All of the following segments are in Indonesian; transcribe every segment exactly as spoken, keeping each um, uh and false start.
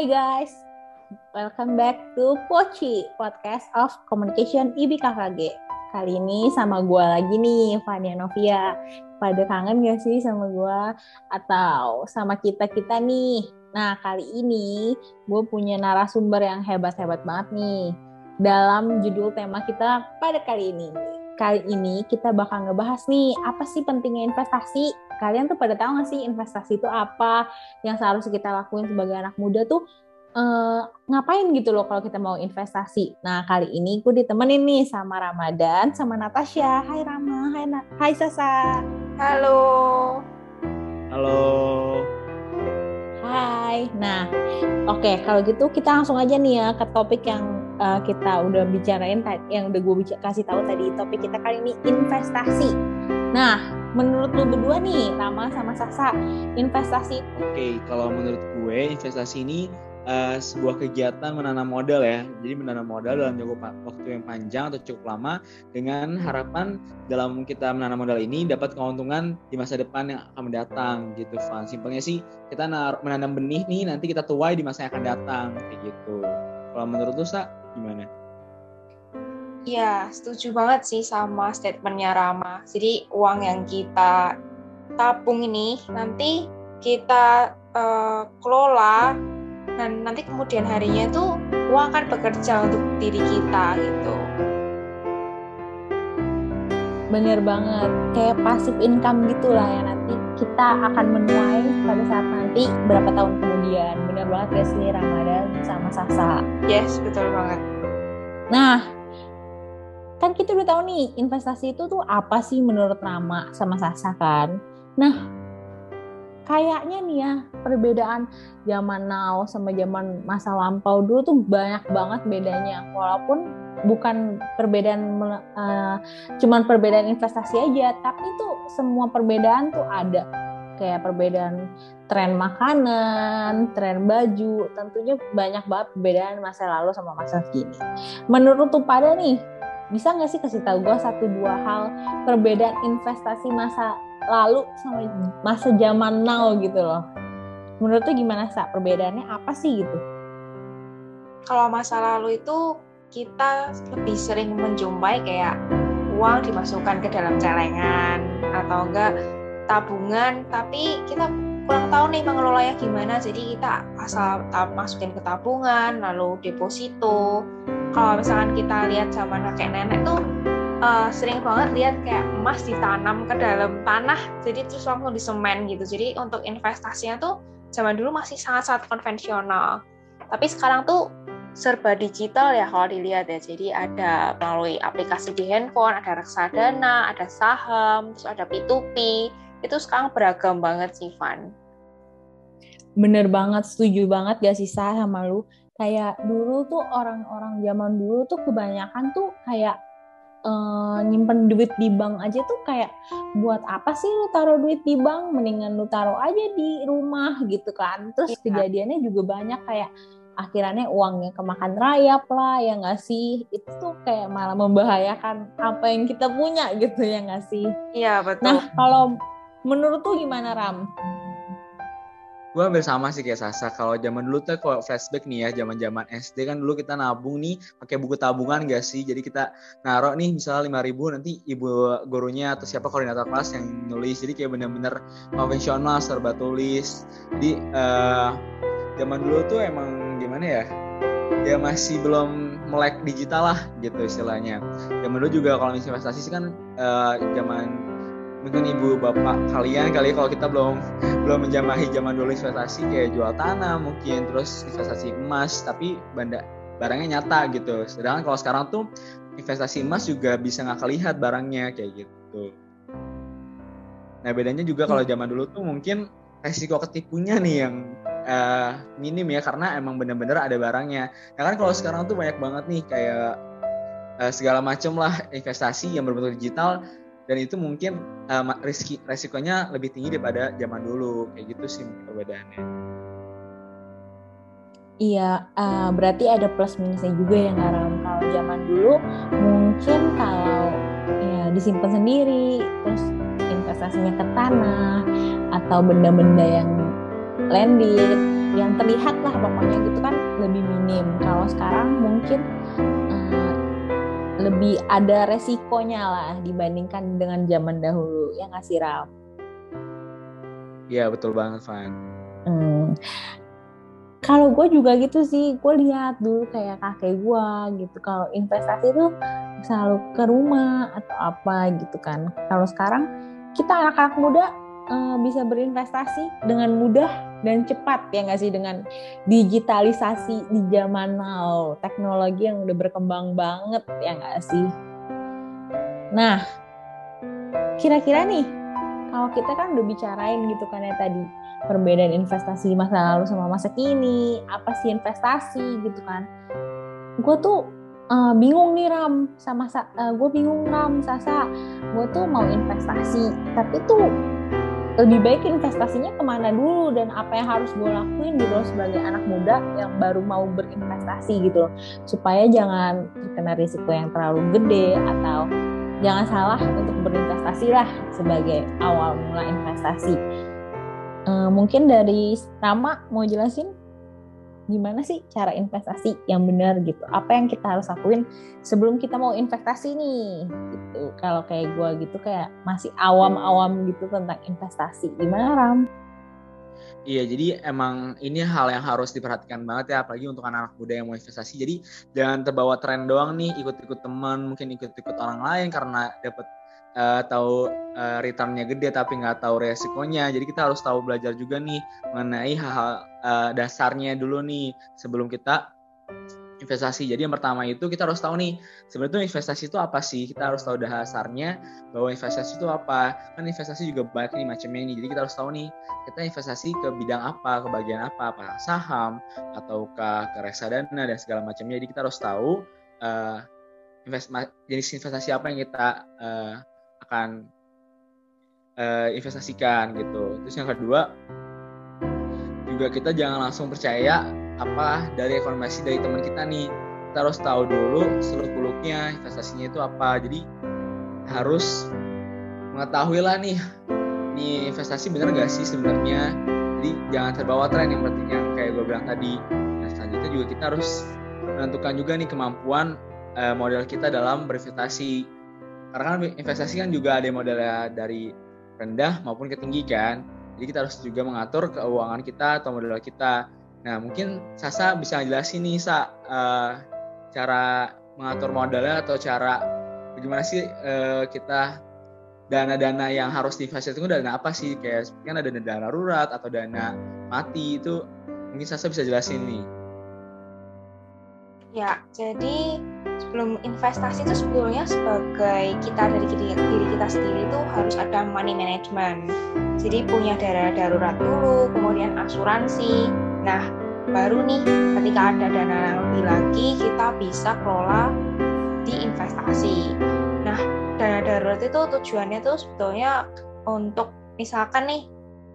Hai guys, welcome back to Poci, Podcast of Communication I B K K G. Kali ini sama gue lagi nih, Fania Novia. Pada kangen gak sih sama gue? Atau sama kita-kita nih? Nah, kali ini gue punya narasumber yang hebat-hebat banget nih. Dalam judul tema kita pada kali ini. Kali ini kita bakal ngebahas nih, apa sih pentingnya investasi? Kalian tuh pada tahu nggak sih investasi itu apa, yang seharusnya kita lakuin sebagai anak muda tuh eh, ngapain gitu loh kalau kita mau investasi. Nah kali ini gue ditemenin nih sama Ramadhan, sama Natasha. Hai Rama, hai, Na- hai Sasa. Halo. Halo. Hai. Nah, oke okay, kalau gitu kita langsung aja nih ya ke topik yang uh, kita udah bicarain, yang udah gue bic- kasih tahu tadi. Topik kita kali ini investasi. Nah. Menurut lu berdua nih, Rama sama Sasa, investasi? Oke, kalau menurut gue, investasi ini uh, sebuah kegiatan menanam modal ya. Jadi menanam modal dalam jangka waktu yang panjang atau cukup lama, dengan harapan dalam kita menanam modal ini dapat keuntungan di masa depan yang akan mendatang gitu, Fan. Simpelnya sih, kita nar- menanam benih nih, nanti kita tuai di masa yang akan datang, kayak gitu. Kalau menurut lu, Sa, gimana? Ya, setuju banget sih sama statementnya Rama. Jadi uang yang kita tabung ini nanti kita uh, kelola, dan nanti kemudian harinya tuh uang akan bekerja untuk diri kita gitu. Bener banget, kayak passive income gitulah ya, nanti kita akan menuai pada saat nanti berapa tahun kemudian. Bener banget ya sih Ramadan sama Sasa. Yes, betul banget. Nah. Kan kita udah tahu nih, investasi itu tuh apa sih menurut Rama sama Sasa kan? Nah, kayaknya nih ya, perbedaan zaman now sama zaman masa lampau dulu tuh banyak banget bedanya. Walaupun bukan perbedaan, uh, cuman perbedaan investasi aja, tapi tuh semua perbedaan tuh ada. Kayak perbedaan tren makanan, tren baju, tentunya banyak banget perbedaan masa lalu sama masa kini. Menurut tuh pada nih, bisa nggak sih kasih tahu gue satu dua hal perbedaan investasi masa lalu sama masa zaman now gitu loh? Menurut tuh gimana Sa? Perbedaannya apa sih gitu? Kalau masa lalu itu kita lebih sering menjumpai kayak uang dimasukkan ke dalam celengan atau enggak tabungan, tapi kita kurang tahu nih mengelolanya gimana. Jadi kita asal masukin ke tabungan lalu deposito. Kalau misalkan kita lihat zaman kakek-nenek tuh uh, sering banget lihat kayak emas ditanam ke dalam tanah, jadi terus langsung disemen gitu. Jadi untuk investasinya tuh zaman dulu masih sangat-sangat konvensional. Tapi sekarang tuh serba digital ya kalau dilihat ya. Jadi ada melalui aplikasi di handphone, ada reksadana, ada saham, terus ada P dua P. Itu sekarang beragam banget sih, Van. Bener banget, setuju banget gak sih Sa sama lu? Kayak dulu tuh orang-orang zaman dulu tuh kebanyakan tuh kayak uh, nyimpen duit di bank aja tuh kayak buat apa sih lu taruh duit di bank, mendingan lu taruh aja di rumah gitu kan. Terus ya, kejadiannya juga banyak kayak akhirnya uangnya kemakan rayap lah ya nggak sih. Itu tuh kayak malah membahayakan apa yang kita punya gitu ya nggak sih. Iya betul. Nah kalau menurut tuh gimana Ram? Gue hampir sama sih kayak Sasa. Kalau zaman dulu tuh kalau flashback nih ya, zaman-zaman S D kan dulu kita nabung nih pakai buku tabungan gak sih. Jadi kita naruh nih misalnya lima ribu, nanti ibu gurunya atau siapa koordinator kelas yang nulis. Jadi kayak benar-benar konvensional, serba tulis. Jadi uh, zaman dulu tuh emang gimana ya, ya masih belum melek digital lah gitu istilahnya. Zaman dulu juga kalau misalnya investasi sih kan uh, zaman mungkin ibu bapak kalian kali kalau kita belum belum menjamahi zaman dulu investasi kayak jual tanah mungkin, terus investasi emas tapi benda barangnya nyata gitu. Sedangkan kalau sekarang tuh investasi emas juga bisa nggak kelihat barangnya kayak gitu. Nah bedanya juga kalau zaman dulu tuh mungkin resiko ketipunya nih yang uh, minim ya, karena emang benar-benar ada barangnya. Nah kan kalau sekarang tuh banyak banget nih kayak uh, segala macam lah investasi yang berbentuk digital. Dan itu mungkin uh, riski, risikonya lebih tinggi daripada zaman dulu. Kayak gitu sih perbedaannya. Iya, uh, berarti ada plus minusnya juga ya nggak Ram? Kalau zaman dulu mungkin kalau ya disimpan sendiri, terus investasinya ke tanah atau benda-benda yang landed, yang terlihat lah pokoknya gitu lebih minim. Kalau sekarang mungkin uh, lebih ada resikonya lah dibandingkan dengan zaman dahulu, ya nggak sih, Ram? Iya, betul banget, Fan. Hmm. Kalau gue juga gitu sih, gue lihat dulu kayak kakek gue gitu. Kalau investasi tuh selalu ke rumah atau apa gitu kan. Kalau sekarang kita anak-anak muda e, bisa berinvestasi dengan mudah dan cepat, ya nggak sih, dengan digitalisasi di zaman now, teknologi yang udah berkembang banget, ya nggak sih. Nah, kira-kira nih kalau kita kan udah bicarain gitu kan ya tadi, perbedaan investasi masa lalu sama masa kini, apa sih investasi gitu kan. Gue tuh uh, bingung nih Ram, sama uh, gue bingung Ram, Sasa, gue tuh mau investasi, tapi tuh lebih baik investasinya kemana dulu dan apa yang harus gue lakuin gitu loh sebagai anak muda yang baru mau berinvestasi gitu loh, supaya jangan terkena risiko yang terlalu gede atau jangan salah untuk berinvestasi lah sebagai awal mula investasi. Mungkin dari Rama mau jelasin gimana sih cara investasi yang benar gitu, apa yang kita harus lakuin sebelum kita mau investasi nih gitu. Kalau kayak gue gitu kayak masih awam-awam gitu tentang investasi, gimana Ram? Iya, jadi emang ini hal yang harus diperhatikan banget ya, apalagi untuk anak-anak muda yang mau investasi. Jadi jangan terbawa tren doang nih, ikut-ikut teman, mungkin ikut-ikut orang lain karena dapat Uh, tahu uh, returnnya gede tapi nggak tahu resikonya. Jadi kita harus tahu, belajar juga nih mengenai hal uh, dasarnya dulu nih sebelum kita investasi. Jadi yang pertama itu kita harus tahu nih sebenarnya investasi itu apa sih. Kita harus tahu dasarnya bahwa investasi itu apa. Kan investasi juga banyak nih macamnya nih. Jadi kita harus tahu nih kita investasi ke bidang apa, ke bagian apa, apa saham ataukah ke reksadana dan segala macamnya. Jadi kita harus tahu uh, invest, jenis investasi apa yang kita uh, akan uh, investasikan gitu. Terus yang kedua juga kita jangan langsung percaya apa dari informasi dari teman kita nih. Kita harus tahu dulu seluk-beluknya investasinya itu apa. Jadi harus mengetahui lah nih, nih investasi benar nggak sih sebenarnya. Jadi jangan terbawa tren yang penting yang kayak gue bilang tadi. Nah, selanjutnya juga kita harus menentukan juga nih kemampuan uh, modal kita dalam berinvestasi. Karena investasi kan juga ada modelnya dari rendah maupun ketinggi kan. Jadi kita harus juga mengatur keuangan kita atau modal kita. Nah mungkin Sasa bisa jelasin nih Sa, uh, cara mengatur modalnya atau cara bagaimana sih uh, kita dana-dana yang harus diinvestasikan itu dana apa sih? Kayak kan ada dana darurat atau dana mati, itu mungkin Sasa bisa jelasin nih. Ya, jadi sebelum investasi itu sebetulnya sebagai kita dari diri, diri kita sendiri itu harus ada money management. Jadi punya dana darurat dulu, kemudian asuransi. Nah, baru nih ketika ada dana yang lebih lagi kita bisa kelola di investasi. Nah, dana darurat itu tujuannya tuh sebetulnya untuk misalkan nih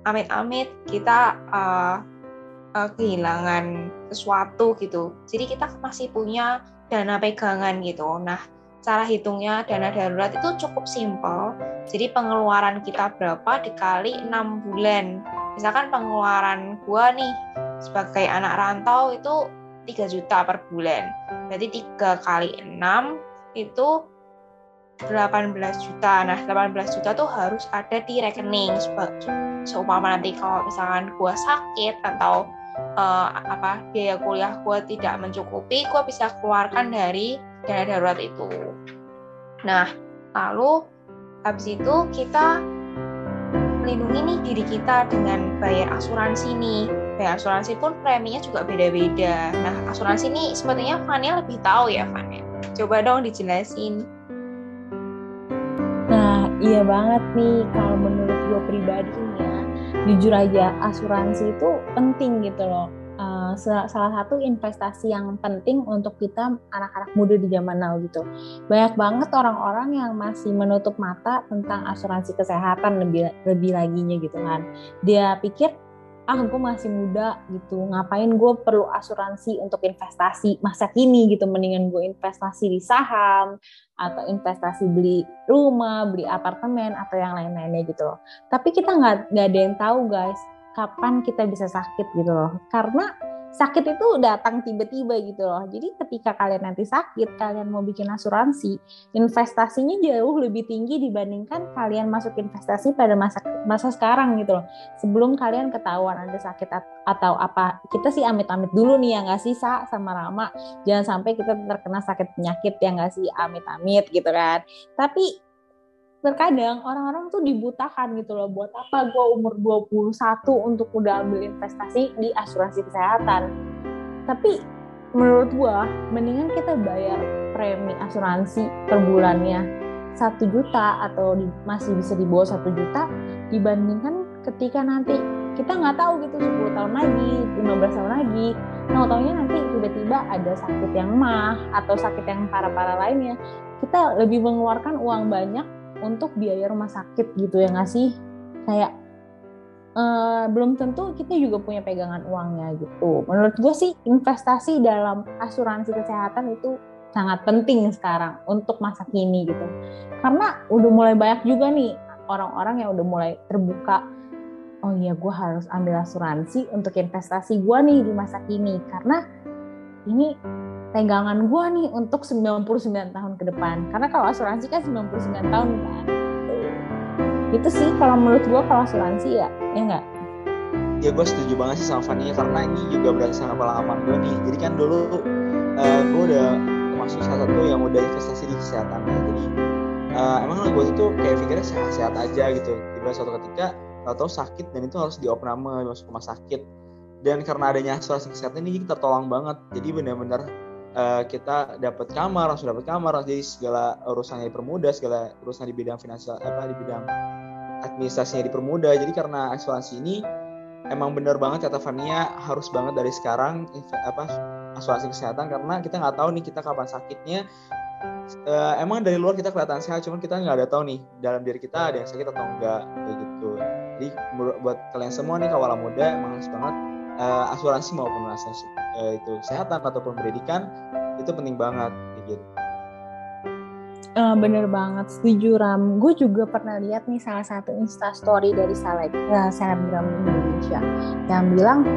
amit-amit kita uh, uh, kehilangan sesuatu gitu. Jadi kita masih punya dana pegangan gitu. Nah, cara hitungnya dana darurat itu cukup simpel. Jadi pengeluaran kita berapa dikali enam bulan. Misalkan pengeluaran gua nih sebagai anak rantau itu tiga juta per bulan. Berarti tiga kali enam itu delapan belas juta. Nah, delapan belas juta tuh harus ada di rekening. Seumpama nanti kalau misalkan gua sakit atau Uh, apa biaya kuliah gue tidak mencukupi, gue bisa keluarkan dari dana darurat itu. Nah, lalu habis itu kita melindungi nih diri kita dengan bayar asuransi nih. Bayar asuransi pun preminya juga beda-beda. Nah, asuransi nih sepertinya Fania lebih tahu ya, Fania. Coba dong dijelasin. Nah, iya banget nih kalau menurut gue pribadi nih. Jujur aja, asuransi itu penting gitu loh. Uh, salah satu investasi yang penting untuk kita anak-anak muda di zaman now gitu. Banyak banget orang-orang yang masih menutup mata tentang asuransi kesehatan lebih lebih laginya gitu kan. Dia pikir, ah gue masih muda gitu, ngapain gue perlu asuransi untuk investasi masa kini gitu. Mendingan gue investasi di saham atau investasi beli rumah, beli apartemen atau yang lain-lainnya gitu loh. Tapi kita nggak nggak ada yang tahu guys kapan kita bisa sakit gitu loh, karena sakit itu datang tiba-tiba gitu loh. Jadi ketika kalian nanti sakit, kalian mau bikin asuransi, investasinya jauh lebih tinggi dibandingkan kalian masuk investasi pada masa masa sekarang gitu loh. Sebelum kalian ketahuan ada sakit atau apa, kita sih amit-amit dulu nih ya nggak sih, Sa sama Rama. Jangan sampai kita terkena sakit penyakit ya nggak sih, amit-amit gitu kan. Tapi terkadang orang-orang tuh dibutakan gitu loh, buat apa gue umur dua puluh satu untuk udah ambil investasi di asuransi kesehatan. Tapi menurut gue mendingan kita bayar premi asuransi per bulannya satu juta atau di, masih bisa di bawah satu juta dibandingkan ketika nanti kita gak tahu gitu sepuluh tahun lagi, lima belas tahun lagi, nah taunya nanti tiba-tiba ada sakit yang mah atau sakit yang parah-parah lainnya, kita lebih mengeluarkan uang banyak untuk biaya rumah sakit gitu ya nggak sih, kayak uh, belum tentu kita juga punya pegangan uangnya gitu. Menurut gue sih investasi dalam asuransi kesehatan itu sangat penting sekarang untuk masa kini gitu, karena udah mulai banyak juga nih orang-orang yang udah mulai terbuka, oh iya gue harus ambil asuransi untuk investasi gue nih di masa kini karena ini pegangan gue nih untuk sembilan puluh sembilan tahun ke depan. Karena kalau asuransi kan sembilan puluh sembilan tahun kan. Itu sih kalau menurut gue kalau asuransi ya, ya enggak? Ya gue setuju banget sih sama Fania karena ini juga berdasarkan pengalaman gue nih. Jadi kan dulu uh, gue udah masuk salah satu yang udah investasi di kesehatan. Ya. Jadi uh, emang gue waktu itu kayak pikirnya sehat-sehat aja gitu. Tiba suatu ketika atau sakit dan itu harus diopname masuk rumah sakit. Dan karena adanya asuransi kesehatan ini kita tolong banget. Jadi benar-benar Uh, kita dapat kamar, langsung dapat kamar, jadi segala urusannya dipermudah, segala urusan di bidang finansial apa di bidang administrasinya dipermudah. Jadi karena asuransi ini emang benar banget kata Fania, harus banget dari sekarang apa asuransi kesehatan karena kita nggak tahu nih kita kapan sakitnya. Uh, emang dari luar kita kelihatan sehat, cuman kita nggak ada tahu nih dalam diri kita ada yang sakit atau enggak kayak gitu. Jadi buat kalian semua nih kawula muda emang harus banget Uh, asuransi maupun asuransi uh, itu kesehatan ataupun pendidikan itu penting banget gitu. Uh, bener banget, setuju Ram. Gue juga pernah lihat nih salah satu instastory dari seleb uh, selebgram Indonesia yang bilang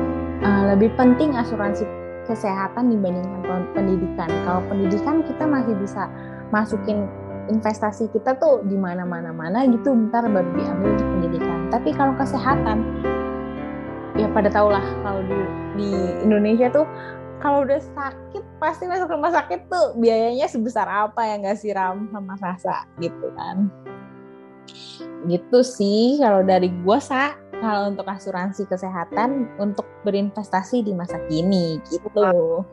uh, lebih penting asuransi kesehatan dibandingkan pendidikan. Kalau pendidikan kita masih bisa masukin investasi kita tuh di mana-mana-mana gitu, ntar baru diambil di pendidikan. Tapi kalau kesehatan ya pada tau lah kalau di, di Indonesia tuh kalau udah sakit pasti masuk rumah sakit tuh biayanya sebesar apa ya nggak sih Ram sama Sasa gitu kan. Gitu sih kalau dari gua Sa, kalau untuk asuransi kesehatan untuk berinvestasi di masa kini gitu.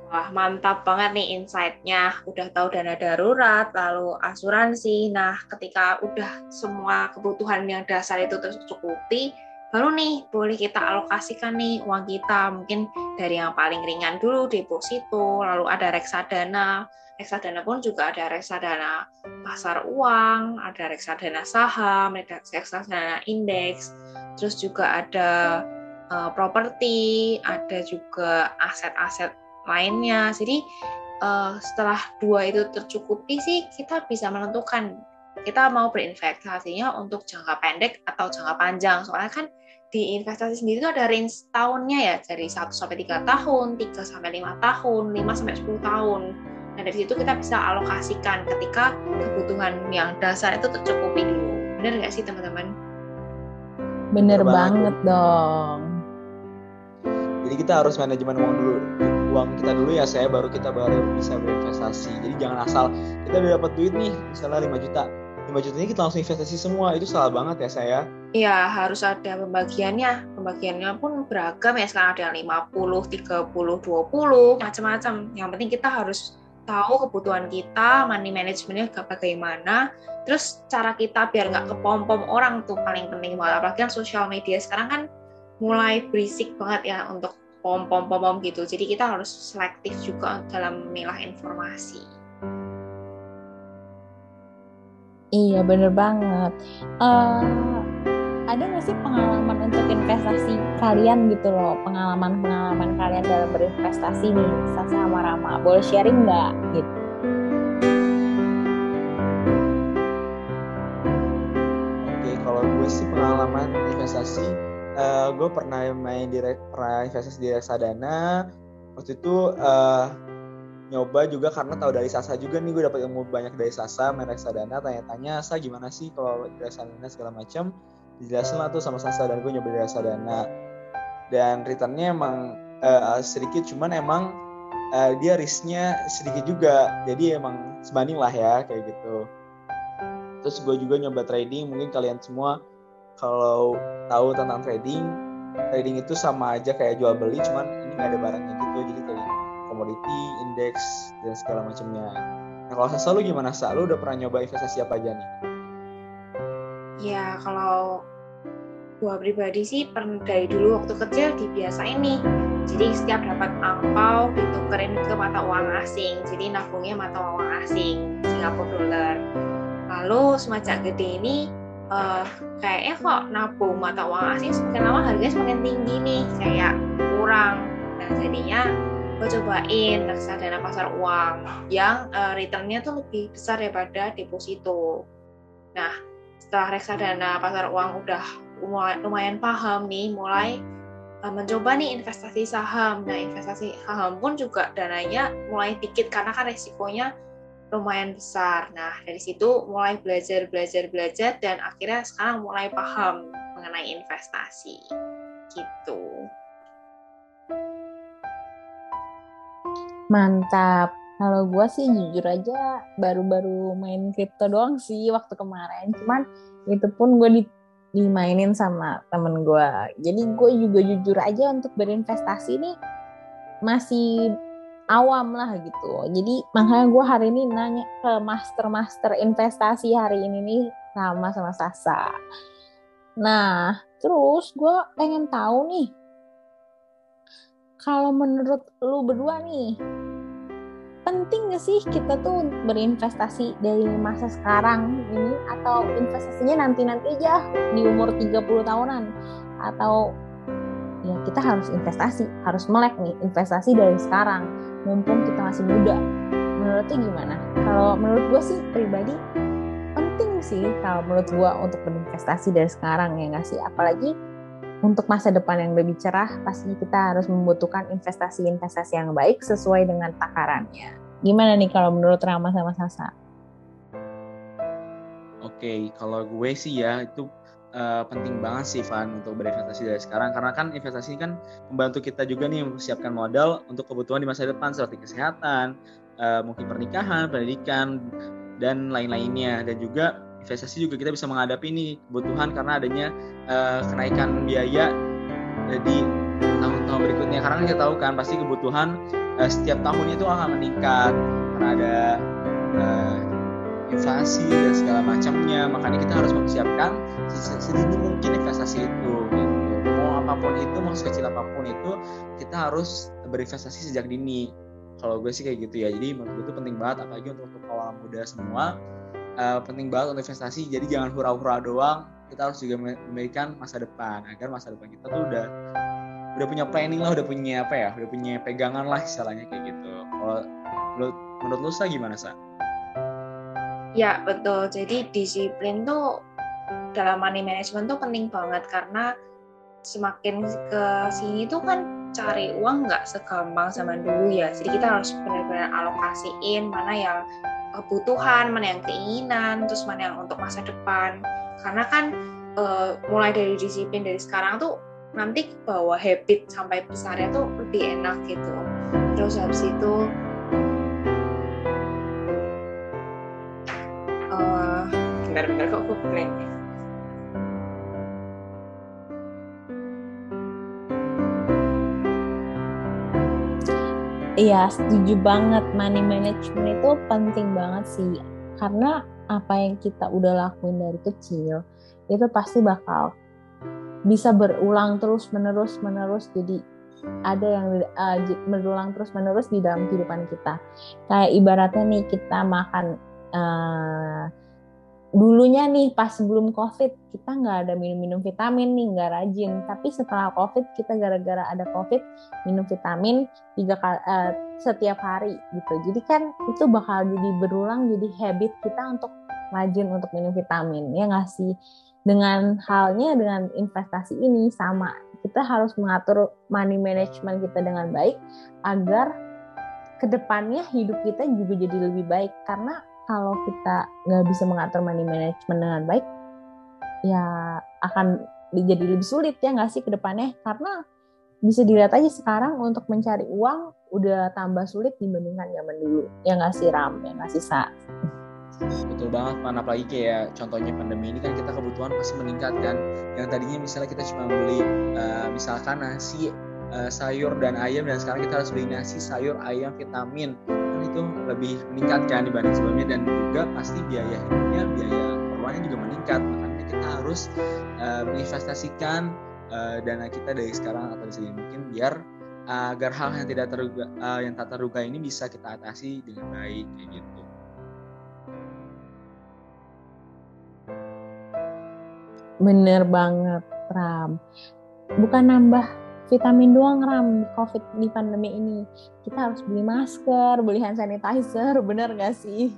Wah mantap banget nih insight-nya, udah tahu dana darurat lalu asuransi. Nah ketika udah semua kebutuhan yang dasar itu tercukupi, baru nih boleh kita alokasikan nih uang kita, mungkin dari yang paling ringan dulu deposito, lalu ada reksadana, reksadana pun juga ada reksadana pasar uang, ada reksadana saham, ada reksadana indeks, terus juga ada uh, properti, ada juga aset-aset lainnya. Jadi uh, setelah dua itu tercukupi sih kita bisa menentukan kita mau berinvestasinya untuk jangka pendek atau jangka panjang, soalnya kan di investasi sendiri itu ada range tahunnya ya, dari satu sampai tiga tahun, tiga sampai lima tahun, lima sampai sepuluh tahun. Nah dari situ kita bisa alokasikan ketika kebutuhan yang dasar itu tercukupi dulu. Bener gak sih teman-teman? Bener, Bener banget dong. Jadi kita harus manajemen uang dulu, uang kita dulu ya saya, baru kita baru bisa berinvestasi. Jadi jangan asal kita udah dapat duit nih misalnya lima juta, lima juta ini kita langsung investasi semua, itu salah banget ya saya. Iya, harus ada pembagiannya. Pembagiannya pun beragam ya, sekarang ada yang lima puluh, tiga puluh, dua puluh, macam-macam. Yang penting kita harus tahu kebutuhan kita, money managementnya bagaimana, terus cara kita biar nggak kepompom orang tuh paling penting banget. Apalagi kan sosial media sekarang kan mulai berisik banget ya untuk pom-pom-pom gitu. Jadi kita harus selektif juga dalam memilah informasi. Iya bener banget. Uh, ada gak sih pengalaman untuk investasi kalian gitu loh, pengalaman-pengalaman kalian dalam berinvestasi nih Sasa sama Rama, boleh sharing gak gitu? Oke kalau gue sih pengalaman investasi, uh, gue pernah main di pernah investasi di reksadana, waktu itu uh, nyoba juga karena tahu dari Sasa juga nih, gue dapat ilmu banyak dari Sasa main reksadana, tanya-tanya Sasa gimana sih kalau reksadana segala macam, dijelasin lah tuh sama Sasa, dan gue nyoba dari reksadana dan returnnya emang uh, sedikit, cuman emang uh, dia risknya sedikit juga, jadi emang sebanding lah ya kayak gitu. Terus gue juga nyoba trading, mungkin kalian semua kalau tahu tentang trading, trading itu sama aja kayak jual beli, cuman ini nggak ada barangnya gitu, jadi trading komoditi, indeks, dan segala macamnya. Nah, kalau Sasa lu gimana, Sasa? Lu udah pernah nyoba investasi apa aja nih? Ya, kalau gua pribadi sih dari dulu waktu kecil dibiasain nih. Jadi setiap dapat angpau ditukerin ke mata uang asing. Jadi nabungnya mata uang asing, Singapura dollar. Lalu semacam gede ini uh, kayaknya kok nabung mata uang asing semakin lama harganya semakin tinggi nih, kayak kurang. Nah, jadinya gue cobain reksadana pasar uang yang uh, returnnya tuh lebih besar daripada deposito. Nah, setelah reksadana pasar uang udah lumayan paham nih, mulai uh, mencoba nih investasi saham. Nah, investasi saham pun juga dananya mulai dikit karena kan resikonya lumayan besar. Nah, dari situ mulai belajar, belajar, belajar, dan akhirnya sekarang mulai paham mengenai investasi. Gitu. Mantap. Kalau gue sih jujur aja baru-baru main kripto doang sih waktu kemarin. Cuman itu pun gue di, dimainin sama temen gue. Jadi gue juga jujur aja untuk berinvestasi nih masih awam lah gitu. Jadi makanya gue hari ini nanya ke master-master investasi hari ini nih sama sama Sasa. Nah, terus gue pengen tahu nih, kalau menurut lu berdua nih, penting gak sih kita tuh berinvestasi dari masa sekarang ini, atau investasinya nanti-nanti aja di umur tiga puluh tahunan? Atau ya kita harus investasi, harus melek nih investasi dari sekarang mumpung kita masih muda. Menurut lu gimana? Kalau menurut gue sih pribadi penting sih kalau menurut gue untuk berinvestasi dari sekarang, ya gak sih? Apalagi untuk masa depan yang lebih cerah, pasti kita harus membutuhkan investasi-investasi yang baik sesuai dengan takarannya. Gimana nih kalau menurut Rama sama Sasa? Oke, kalau gue sih ya itu uh, penting banget sih, Van, untuk berinvestasi dari sekarang. Karena kan investasi kan membantu kita juga nih mempersiapkan modal untuk kebutuhan di masa depan, seperti kesehatan, uh, mungkin pernikahan, pendidikan, dan lain-lainnya. Dan juga investasi juga kita bisa menghadapi ini kebutuhan karena adanya uh, kenaikan biaya di tahun-tahun berikutnya. Karena kita tahu kan pasti kebutuhan uh, setiap tahun itu akan meningkat karena ada uh, inflasi dan segala macamnya. Makanya kita harus mempersiapkan sedini mungkin investasi itu. Gitu. Mau apapun itu, mau sekecil apapun itu, kita harus berinvestasi sejak dini. Kalau gue sih kayak gitu ya. Jadi menurut gue itu penting banget, apalagi untuk kaum muda semua. Uh, penting banget untuk investasi, jadi jangan hura-hura doang, kita harus juga memberikan masa depan, agar masa depan kita tuh udah udah punya planning lah, udah punya apa ya, udah punya pegangan lah istilahnya kayak gitu. Kalau menurut, menurut lu, Sa, gimana, Sa? Ya, betul. Jadi disiplin tuh dalam money management tuh penting banget, karena semakin ke sini tuh kan cari uang nggak segampang zaman dulu ya, jadi kita harus benar-benar alokasiin mana yang kebutuhan, mana yang keinginan, terus mana yang untuk masa depan. Karena kan e, mulai dari disiplin dari sekarang tuh nanti bawa habit sampai besarnya tuh lebih enak gitu. Terus habis itu e, bentar-bentar kok gue blank. Iya, setuju banget. Money management itu penting banget sih. Karena apa yang kita udah lakuin dari kecil, itu pasti bakal bisa berulang terus-menerus, menerus. Jadi ada yang uh, berulang terus-menerus di dalam kehidupan kita. Kayak ibaratnya nih kita makan, uh, dulunya nih pas sebelum COVID, kita nggak ada minum-minum vitamin nih, nggak rajin. Tapi setelah COVID, kita gara-gara ada COVID, minum vitamin tiga kali, uh, setiap hari gitu. Jadi kan itu bakal jadi berulang, jadi habit kita untuk rajin untuk minum vitamin, ya nggak sih? Dengan halnya dengan investasi ini sama. kita harus mengatur money management kita dengan baik agar kedepannya hidup kita juga jadi lebih baik. Karena kalau kita nggak bisa mengatur money management dengan baik, ya akan jadi lebih sulit ya nggak sih kedepannya. Karena bisa dilihat aja sekarang untuk mencari uang udah tambah sulit dibandingkan zaman dulu. Ya nggak sih Ram, ya nggak sih Sa? Betul banget, Pan. Apalagi kayak contohnya pandemi ini kan kita kebutuhan pasti meningkat kan. Yang tadinya misalnya kita cuma beli uh, misalkan nasi, uh, sayur dan ayam, dan sekarang kita harus beli nasi, sayur, ayam, vitamin. Kan itu lebih meningkat kan dibanding sebelumnya, dan juga pasti biaya hidupnya, biaya keluarnya juga meningkat. Makanya kita harus uh, menginvestasikan uh, dana kita dari sekarang atau dari mungkin biar uh, agar hal yang tidak terduga, uh, yang tak terduga ini bisa kita atasi dengan baik kayak gitu. Bener banget, Ram. Bukan nambah vitamin doang, Ram. Di COVID, di pandemi ini kita harus beli masker, beli hand sanitizer, bener gak sih?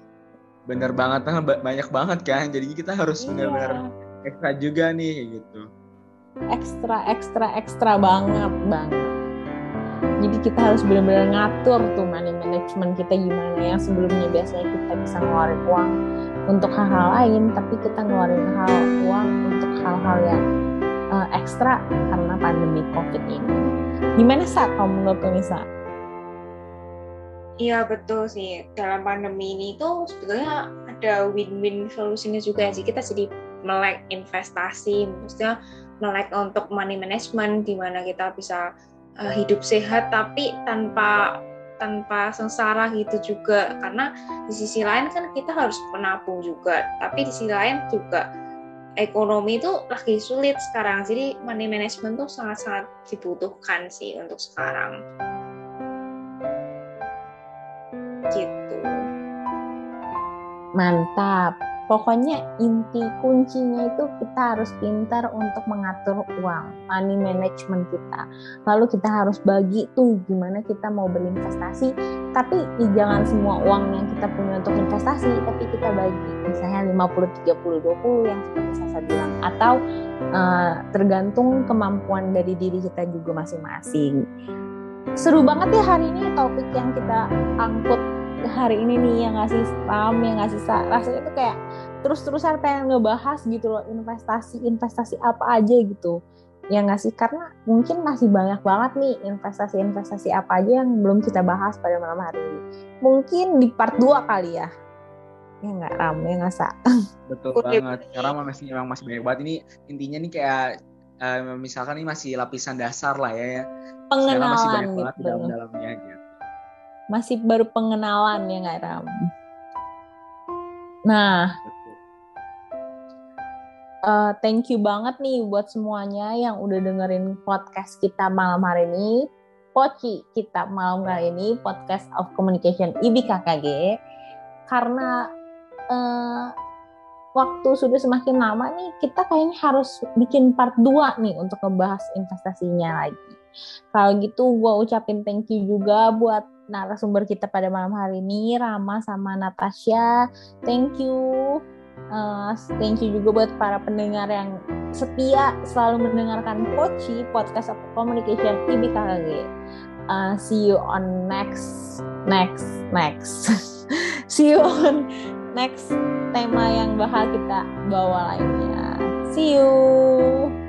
Bener banget, banyak banget kan. Jadi kita harus iya. bener-bener ekstra juga nih gitu. Ekstra, ekstra, ekstra banget, banget. Jadi kita harus benar-benar ngatur tuh money management kita gimana. Yang sebelumnya biasanya kita bisa ngeluarin uang untuk hal-hal lain, tapi kita ngeluarin hal uang untuk hal-hal yang uh, ekstra karena pandemi COVID ini. Gimana Sa, kamu menurut Nisa? Iya betul sih, dalam pandemi ini tuh sebetulnya ada win-win solusinya juga sih. Kita jadi melek investasi, maksudnya melek untuk money management di mana kita bisa Uh, hidup sehat tapi tanpa tanpa sengsara gitu juga, karena di sisi lain kan kita harus menabung juga, tapi di sisi lain juga ekonomi itu lagi sulit sekarang, jadi money management tuh sangat-sangat dibutuhkan sih untuk sekarang gitu. Mantap, pokoknya inti kuncinya itu kita harus pintar untuk mengatur uang, money management kita. Lalu kita harus bagi tuh gimana kita mau berinvestasi, tapi jangan semua uang yang kita punya untuk investasi, tapi kita bagi misalnya lima puluh tiga puluh dua puluh yang seperti Sasa bilang, atau uh, tergantung kemampuan dari diri kita juga masing-masing. Seru banget ya hari ini topik yang kita angkut hari ini nih, yang ngasih spam, yang ngasih Sa, rasanya tuh kayak terus-terusan pengen ngebahas gitu loh, investasi-investasi apa aja gitu yang ngasih, karena mungkin masih banyak banget nih investasi-investasi apa aja yang belum kita bahas pada malam hari ini. Mungkin di part dua kali ya, ya nggak Ram, ya nggak Sa? Betul banget, karena masih memang masih banyak banget ini intinya nih kayak eh, misalkan ini masih lapisan dasar lah ya, pengenalan karena masih banyak banget gitu di dalam-dalamnya gitu. Masih baru pengenalan ya nggak Ram? Nah, uh, thank you banget nih buat semuanya yang udah dengerin podcast kita malam hari ini. Poci kita malam hari ini, Podcast of Communication I B K K G. Karena uh, waktu sudah semakin lama nih, kita kayaknya harus bikin part dua nih untuk ngebahas investasinya lagi. Kalau gitu gue ucapin thank you juga buat narasumber kita pada malam hari ini, Rama sama Natasha. Thank you. Uh, thank you juga buat para pendengar yang setia selalu mendengarkan Poci, Podcast of Communication I B K K G. Uh, see you on next next next. See you on next tema yang bakal kita bawa lainnya. See you.